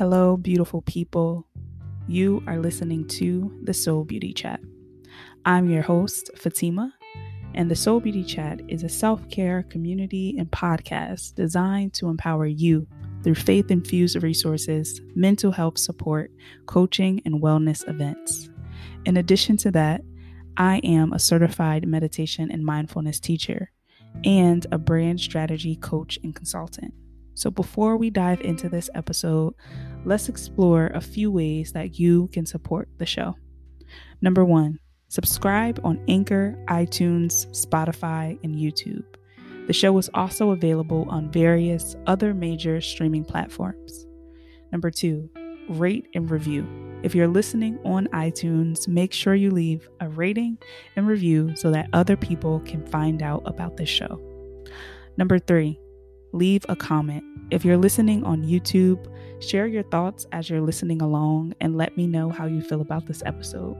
Hello, beautiful people. You are listening to The Soul Beauty Chat. I'm your host, Fatima, and The Soul Beauty Chat is a self-care community and podcast designed to empower you through faith-infused resources, mental health support, coaching, and wellness events. In addition to that, I am a certified meditation and mindfulness teacher and a brand strategy coach and consultant. So before we dive into this episode, let's explore a few ways that you can support the show. Number one, subscribe on Anchor, iTunes, Spotify, and YouTube. The show is also available on various other major streaming platforms. Number two, rate and review. If you're listening on iTunes, make sure you leave a rating and review so that other people can find out about this show. Number three, leave a comment. If you're listening on YouTube, share your thoughts as you're listening along and let me know how you feel about this episode.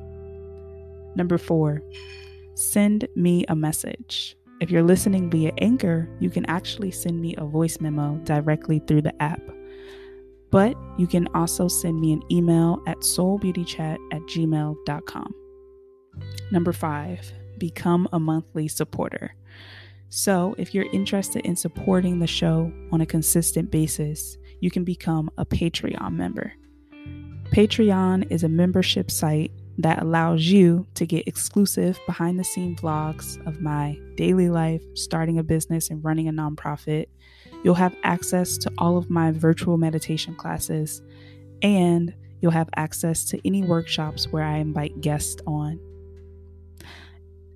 Number four, send me a message. If you're listening via Anchor, you can actually send me a voice memo directly through the app. But you can also send me an email at soulbeautychat@gmail.com. Number five, become a monthly supporter. So if you're interested in supporting the show on a consistent basis, you can become a Patreon member. Patreon is a membership site that allows you to get exclusive behind-the-scenes vlogs of my daily life, starting a business and running a nonprofit. You'll have access to all of my virtual meditation classes, and you'll have access to any workshops where I invite guests on.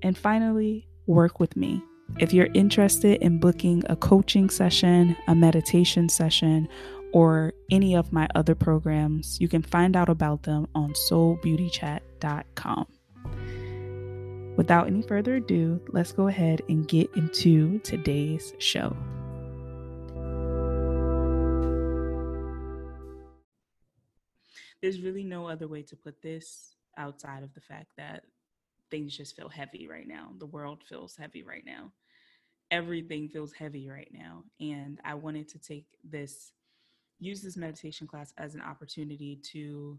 And finally, work with me. If you're interested in booking a coaching session, a meditation session, or any of my other programs, you can find out about them on soulbeautychat.com. Without any further ado, let's go ahead and get into today's show. There's really no other way to put this outside of the fact that things just feel heavy right now. The world feels heavy right now. Everything feels heavy right now. And I wanted to use this meditation class as an opportunity to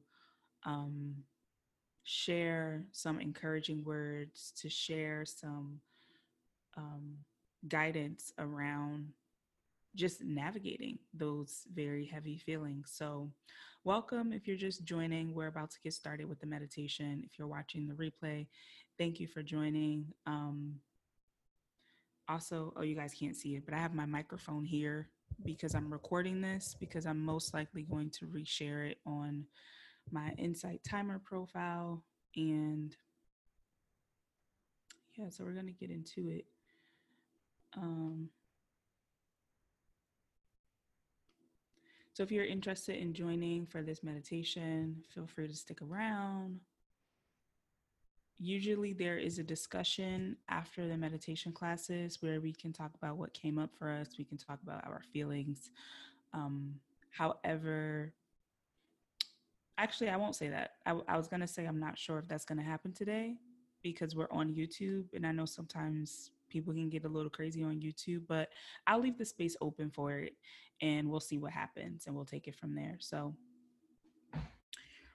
share some encouraging words, to share some guidance around just navigating those very heavy feelings. So welcome. If you're just joining, we're about to get started with the meditation. If you're watching the replay, thank you for joining. Also, you guys can't see it, but I have my microphone here because I'm recording this, because I'm most likely going to reshare it on my Insight Timer profile. And yeah, so we're going to get into it. So if you're interested in joining for this meditation, feel free to stick around. Usually there is a discussion after the meditation classes where we can talk about what came up for us. We can talk about our feelings. However, actually, I won't say that. I was going to say I'm not sure if that's going to happen today because we're on YouTube, and I know sometimes people can get a little crazy on YouTube, but I'll leave the space open for it and we'll see what happens and we'll take it from there. So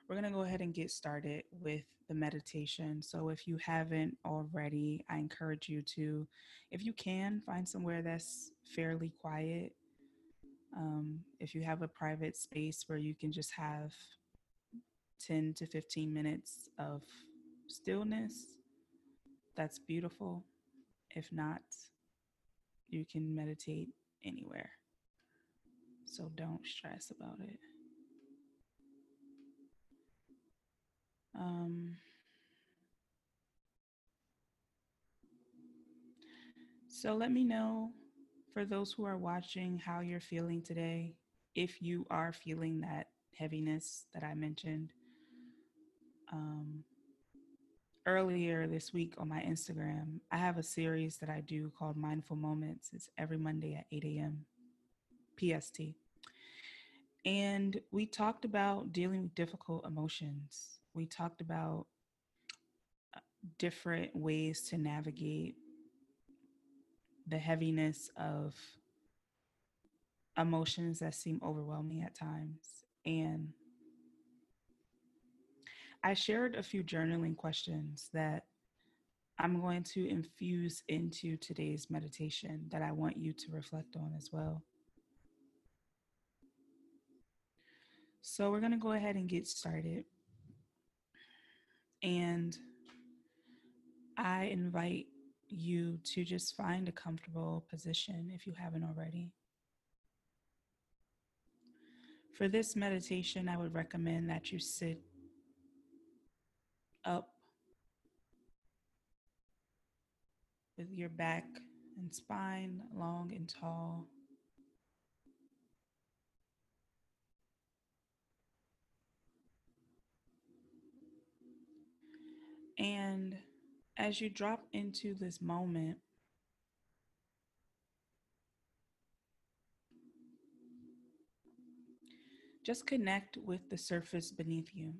we're going to go ahead and get started with the meditation. So if you haven't already, I encourage you to, if you can, find somewhere that's fairly quiet. If you have a private space where you can just have 10 to 15 minutes of stillness, that's beautiful. If not, you can meditate anywhere. So don't stress about it. So let me know, for those who are watching, how you're feeling today. If you are feeling that heaviness that I mentioned. Earlier this week on my Instagram, I have a series that I do called Mindful Moments. It's every Monday at 8 a.m. PST. And we talked about dealing with difficult emotions. We talked about different ways to navigate the heaviness of emotions that seem overwhelming at times. And I shared a few journaling questions that I'm going to infuse into today's meditation that I want you to reflect on as well. So we're going to go ahead and get started. And I invite you to just find a comfortable position if you haven't already. For this meditation, I would recommend that you sit up with your back and spine long and tall. And as you drop into this moment, just connect with the surface beneath you.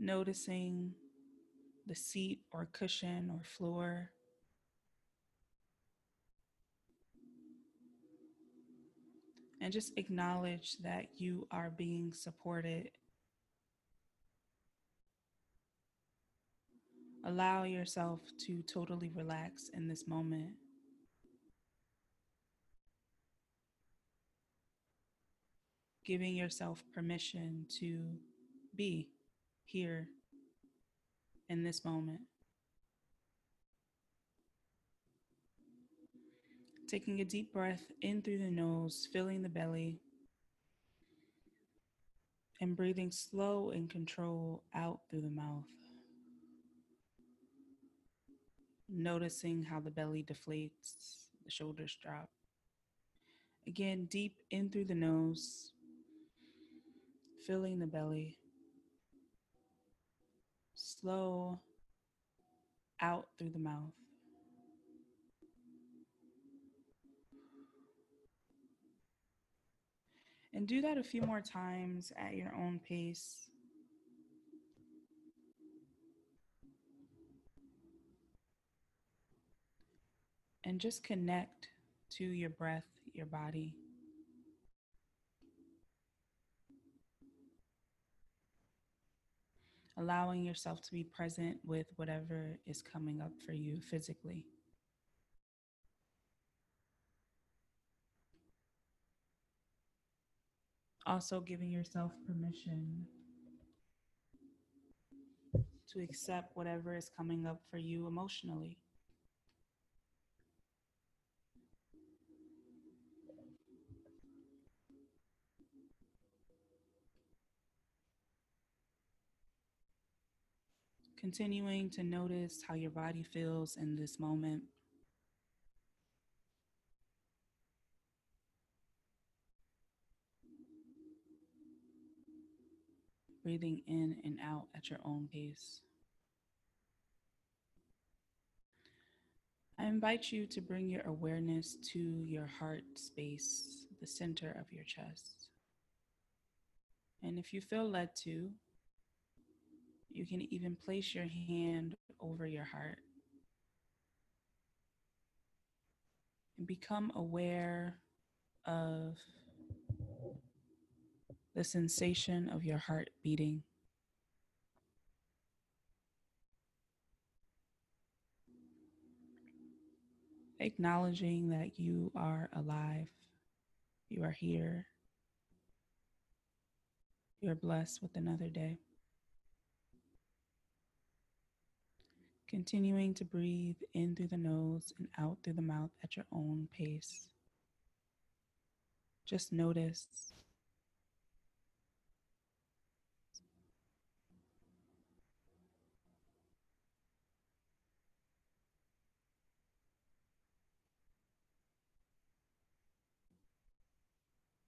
Noticing the seat or cushion or floor. And just acknowledge that you are being supported. Allow yourself to totally relax in this moment. Giving yourself permission to be here in this moment. Taking a deep breath in through the nose, filling the belly, and breathing slow and controlled out through the mouth. Noticing how the belly deflates, the shoulders drop. Again, deep in through the nose, filling the belly. Slow out through the mouth. And do that a few more times at your own pace. And just connect to your breath, your body. Allowing yourself to be present with whatever is coming up for you physically. Also giving yourself permission to accept whatever is coming up for you emotionally. Continuing to notice how your body feels in this moment. Breathing in and out at your own pace. I invite you to bring your awareness to your heart space, the center of your chest. And if you feel led to, you can even place your hand over your heart. And become aware of the sensation of your heart beating. Acknowledging that you are alive, you are here, you are blessed with another day. Continuing to breathe in through the nose and out through the mouth at your own pace. Just notice.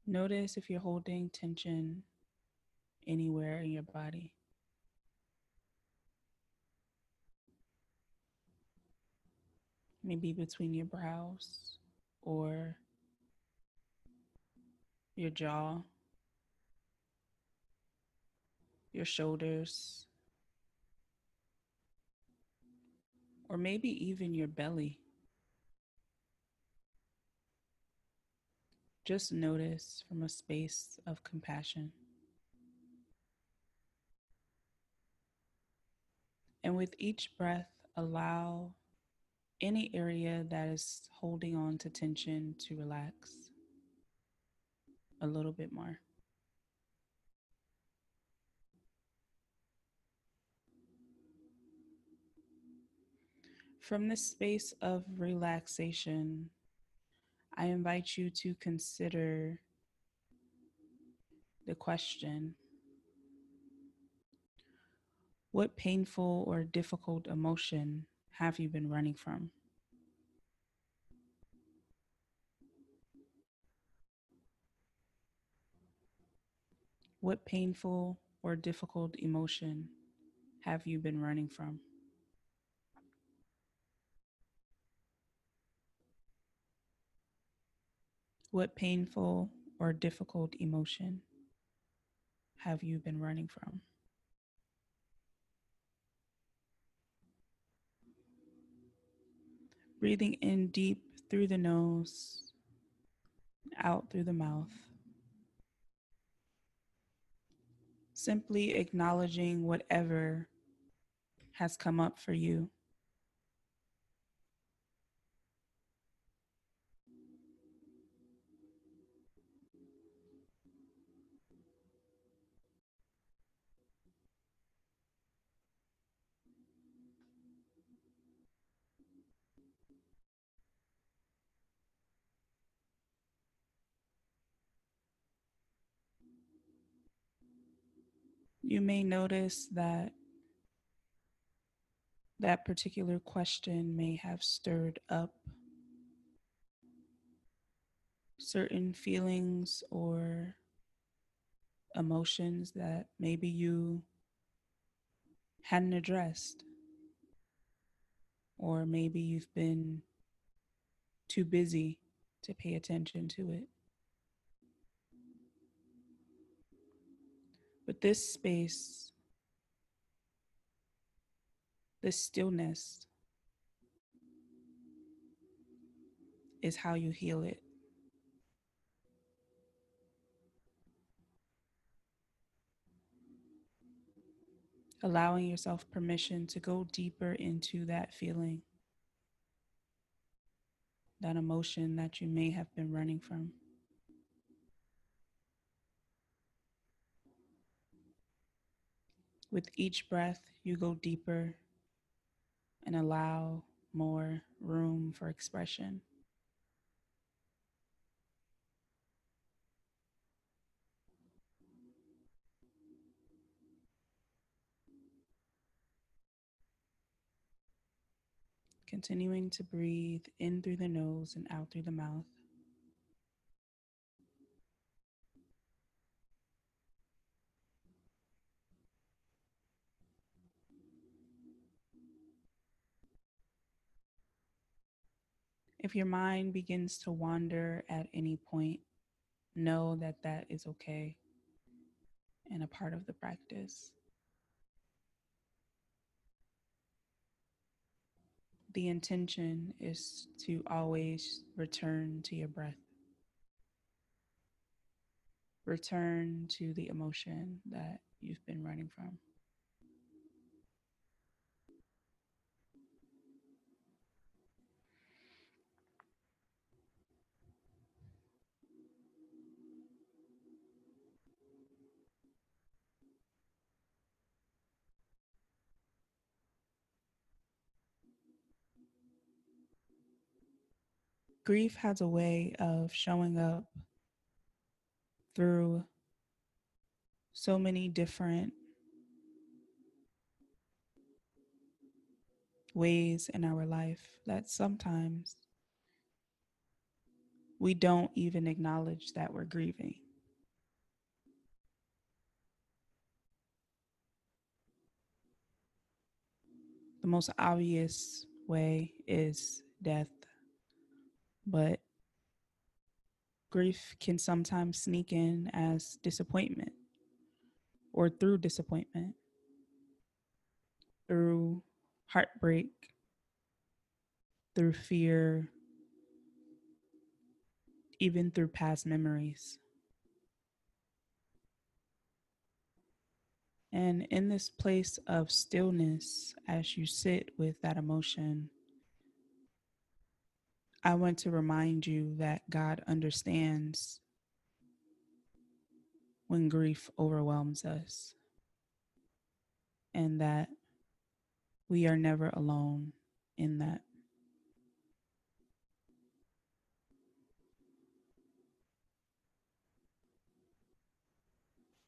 Notice if you're holding tension anywhere in your body. Maybe between your brows or your jaw, your shoulders, or maybe even your belly. Just notice from a space of compassion. And with each breath, allow any area that is holding on to tension to relax a little bit more. From this space of relaxation, I invite you to consider the question, what painful or difficult emotion have you been running from? What painful or difficult emotion have you been running from? What painful or difficult emotion have you been running from? Breathing in deep through the nose, out through the mouth. Simply acknowledging whatever has come up for you. You may notice that that particular question may have stirred up certain feelings or emotions that maybe you hadn't addressed, or maybe you've been too busy to pay attention to it. But this space, this stillness, is how you heal it. Allowing yourself permission to go deeper into that feeling, that emotion that you may have been running from. With each breath, you go deeper and allow more room for expression. Continuing to breathe in through the nose and out through the mouth. If your mind begins to wander at any point, know that that is okay and a part of the practice. The intention is to always return to your breath. Return to the emotion that you've been running from. Grief has a way of showing up through so many different ways in our life that sometimes we don't even acknowledge that we're grieving. The most obvious way is death. But grief can sometimes sneak in as disappointment, or through disappointment, through heartbreak, through fear, even through past memories. And in this place of stillness, as you sit with that emotion, I want to remind you that God understands when grief overwhelms us, and that we are never alone in that.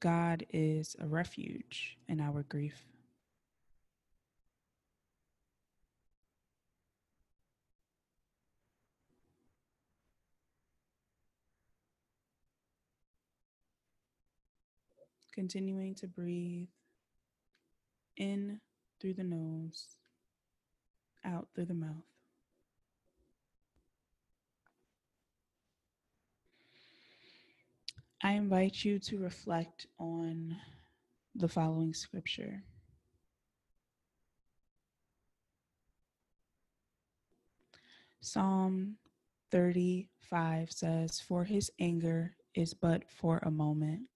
God is a refuge in our grief. Continuing to breathe in through the nose, out through the mouth. I invite you to reflect on the following scripture. Psalm 35 says, "For his anger is but for a moment.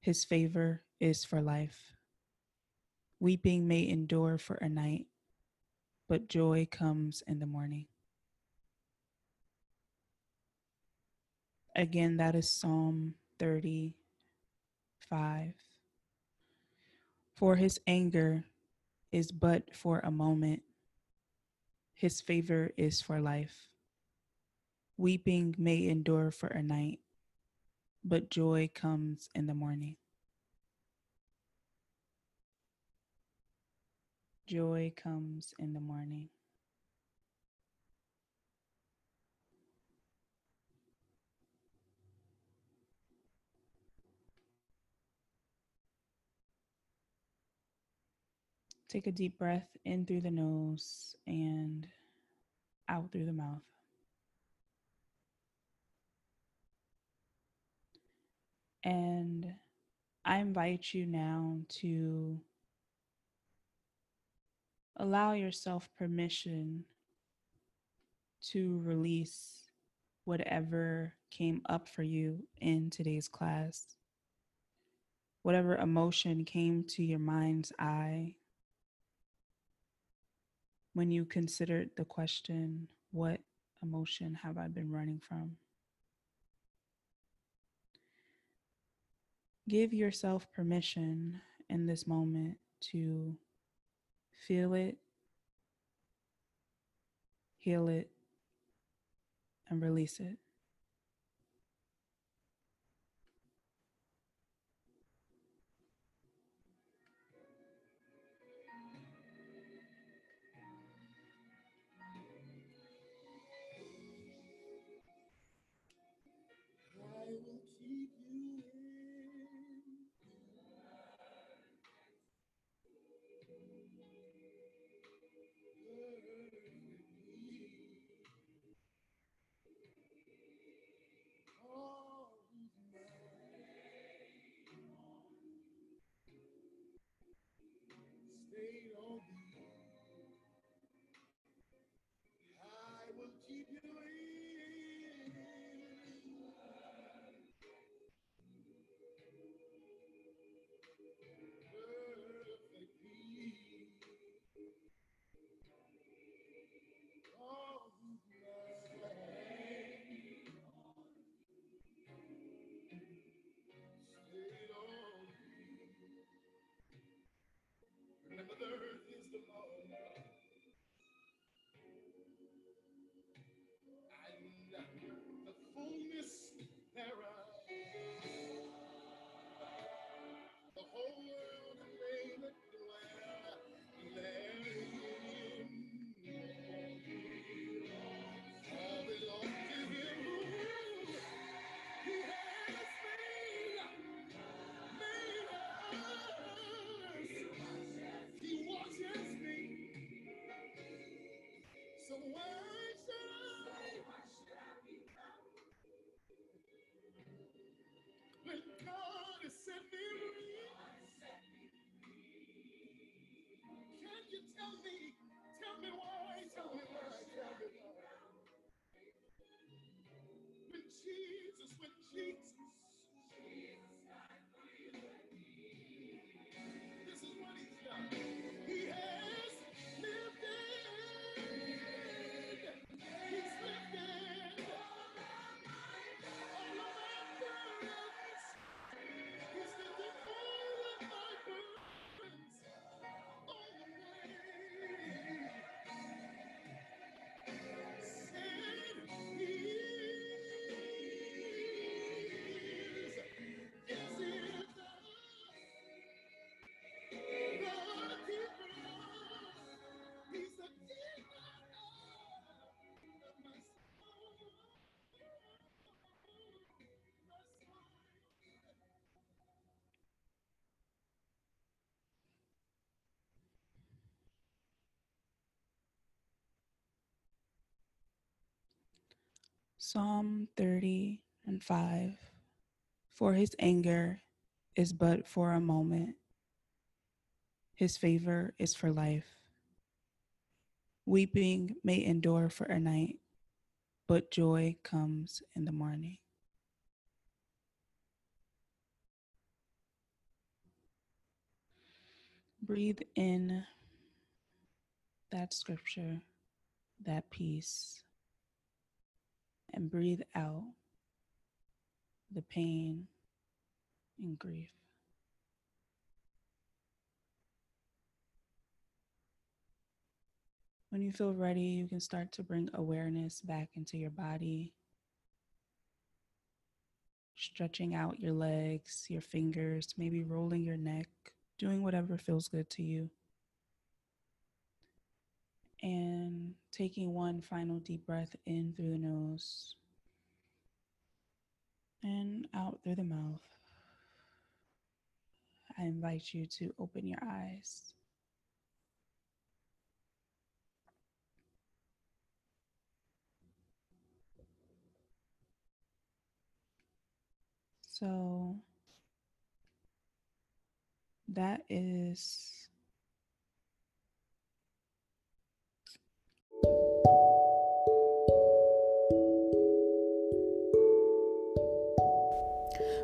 His favor is for life. Weeping may endure for a night, but joy comes in the morning." Again, that is Psalm 35. "For his anger is but for a moment. His favor is for life. Weeping may endure for a night, but joy comes in the morning." Joy comes in the morning. Take a deep breath in through the nose and out through the mouth. And I invite you now to allow yourself permission to release whatever came up for you in today's class. Whatever emotion came to your mind's eye when you considered the question, what emotion have I been running from? Give yourself permission in this moment to feel it, heal it, and release it. Mother. Psalm 30 and 5. For his anger is but for a moment. His favor is for life. Weeping may endure for a night, but joy comes in the morning. Breathe in that scripture, that peace, and breathe out the pain and grief. When you feel ready, you can start to bring awareness back into your body, stretching out your legs, your fingers, maybe rolling your neck, doing whatever feels good to you. And taking one final deep breath in through the nose and out through the mouth. I invite you to open your eyes. So that is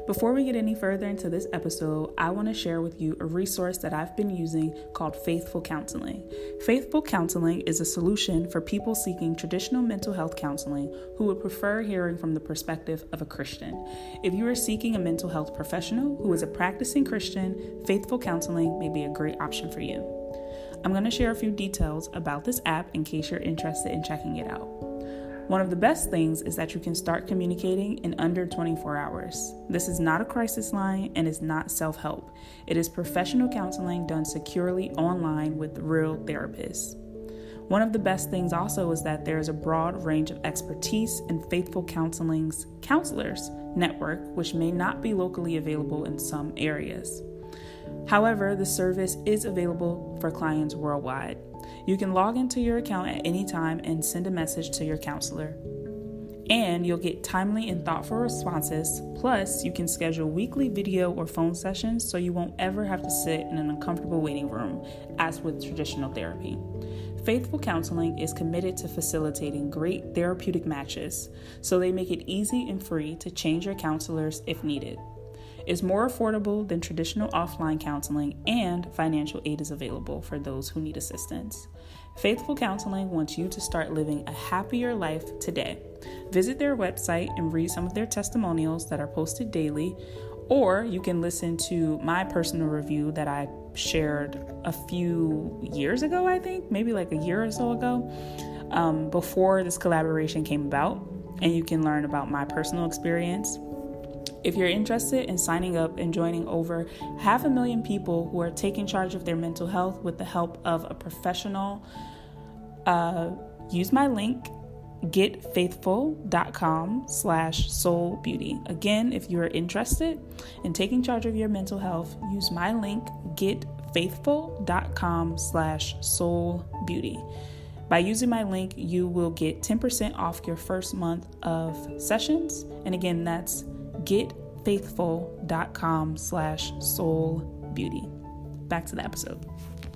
Before we get any further into this episode, I want to share with you a resource that I've been using called Faithful Counseling. Faithful Counseling is a solution for people seeking traditional mental health counseling who would prefer hearing from the perspective of a Christian. If you are seeking a mental health professional who is a practicing Christian, Faithful Counseling may be a great option for you. I'm going to share a few details about this app in case you're interested in checking it out. One of the best things is that you can start communicating in under 24 hours. This is not a crisis line and is not self-help. It is professional counseling done securely online with real therapists. One of the best things also is that there is a broad range of expertise in Faithful Counseling's counselors network, which may not be locally available in some areas. However, the service is available for clients worldwide. You can log into your account at any time and send a message to your counselor. And you'll get timely and thoughtful responses. Plus, you can schedule weekly video or phone sessions so you won't ever have to sit in an uncomfortable waiting room, as with traditional therapy. Faithful Counseling is committed to facilitating great therapeutic matches, so they make it easy and free to change your counselors if needed. It's more affordable than traditional offline counseling, and financial aid is available for those who need assistance. Faithful Counseling wants you to start living a happier life today. Visit their website and read some of their testimonials that are posted daily, or you can listen to my personal review that I shared a few years ago, I think, maybe like a year or so ago, before this collaboration came about, and you can learn about my personal experience. If you're interested in signing up and joining over 500,000 people who are taking charge of their mental health with the help of a professional, use my link, GetFaithful.com/soulbeauty. Again, if you are interested in taking charge of your mental health, use my link, GetFaithful.com/soulbeauty. By using my link, you will get 10% off your first month of sessions. And again, that's GetFaithful.com/soulbeauty. Back to the episode.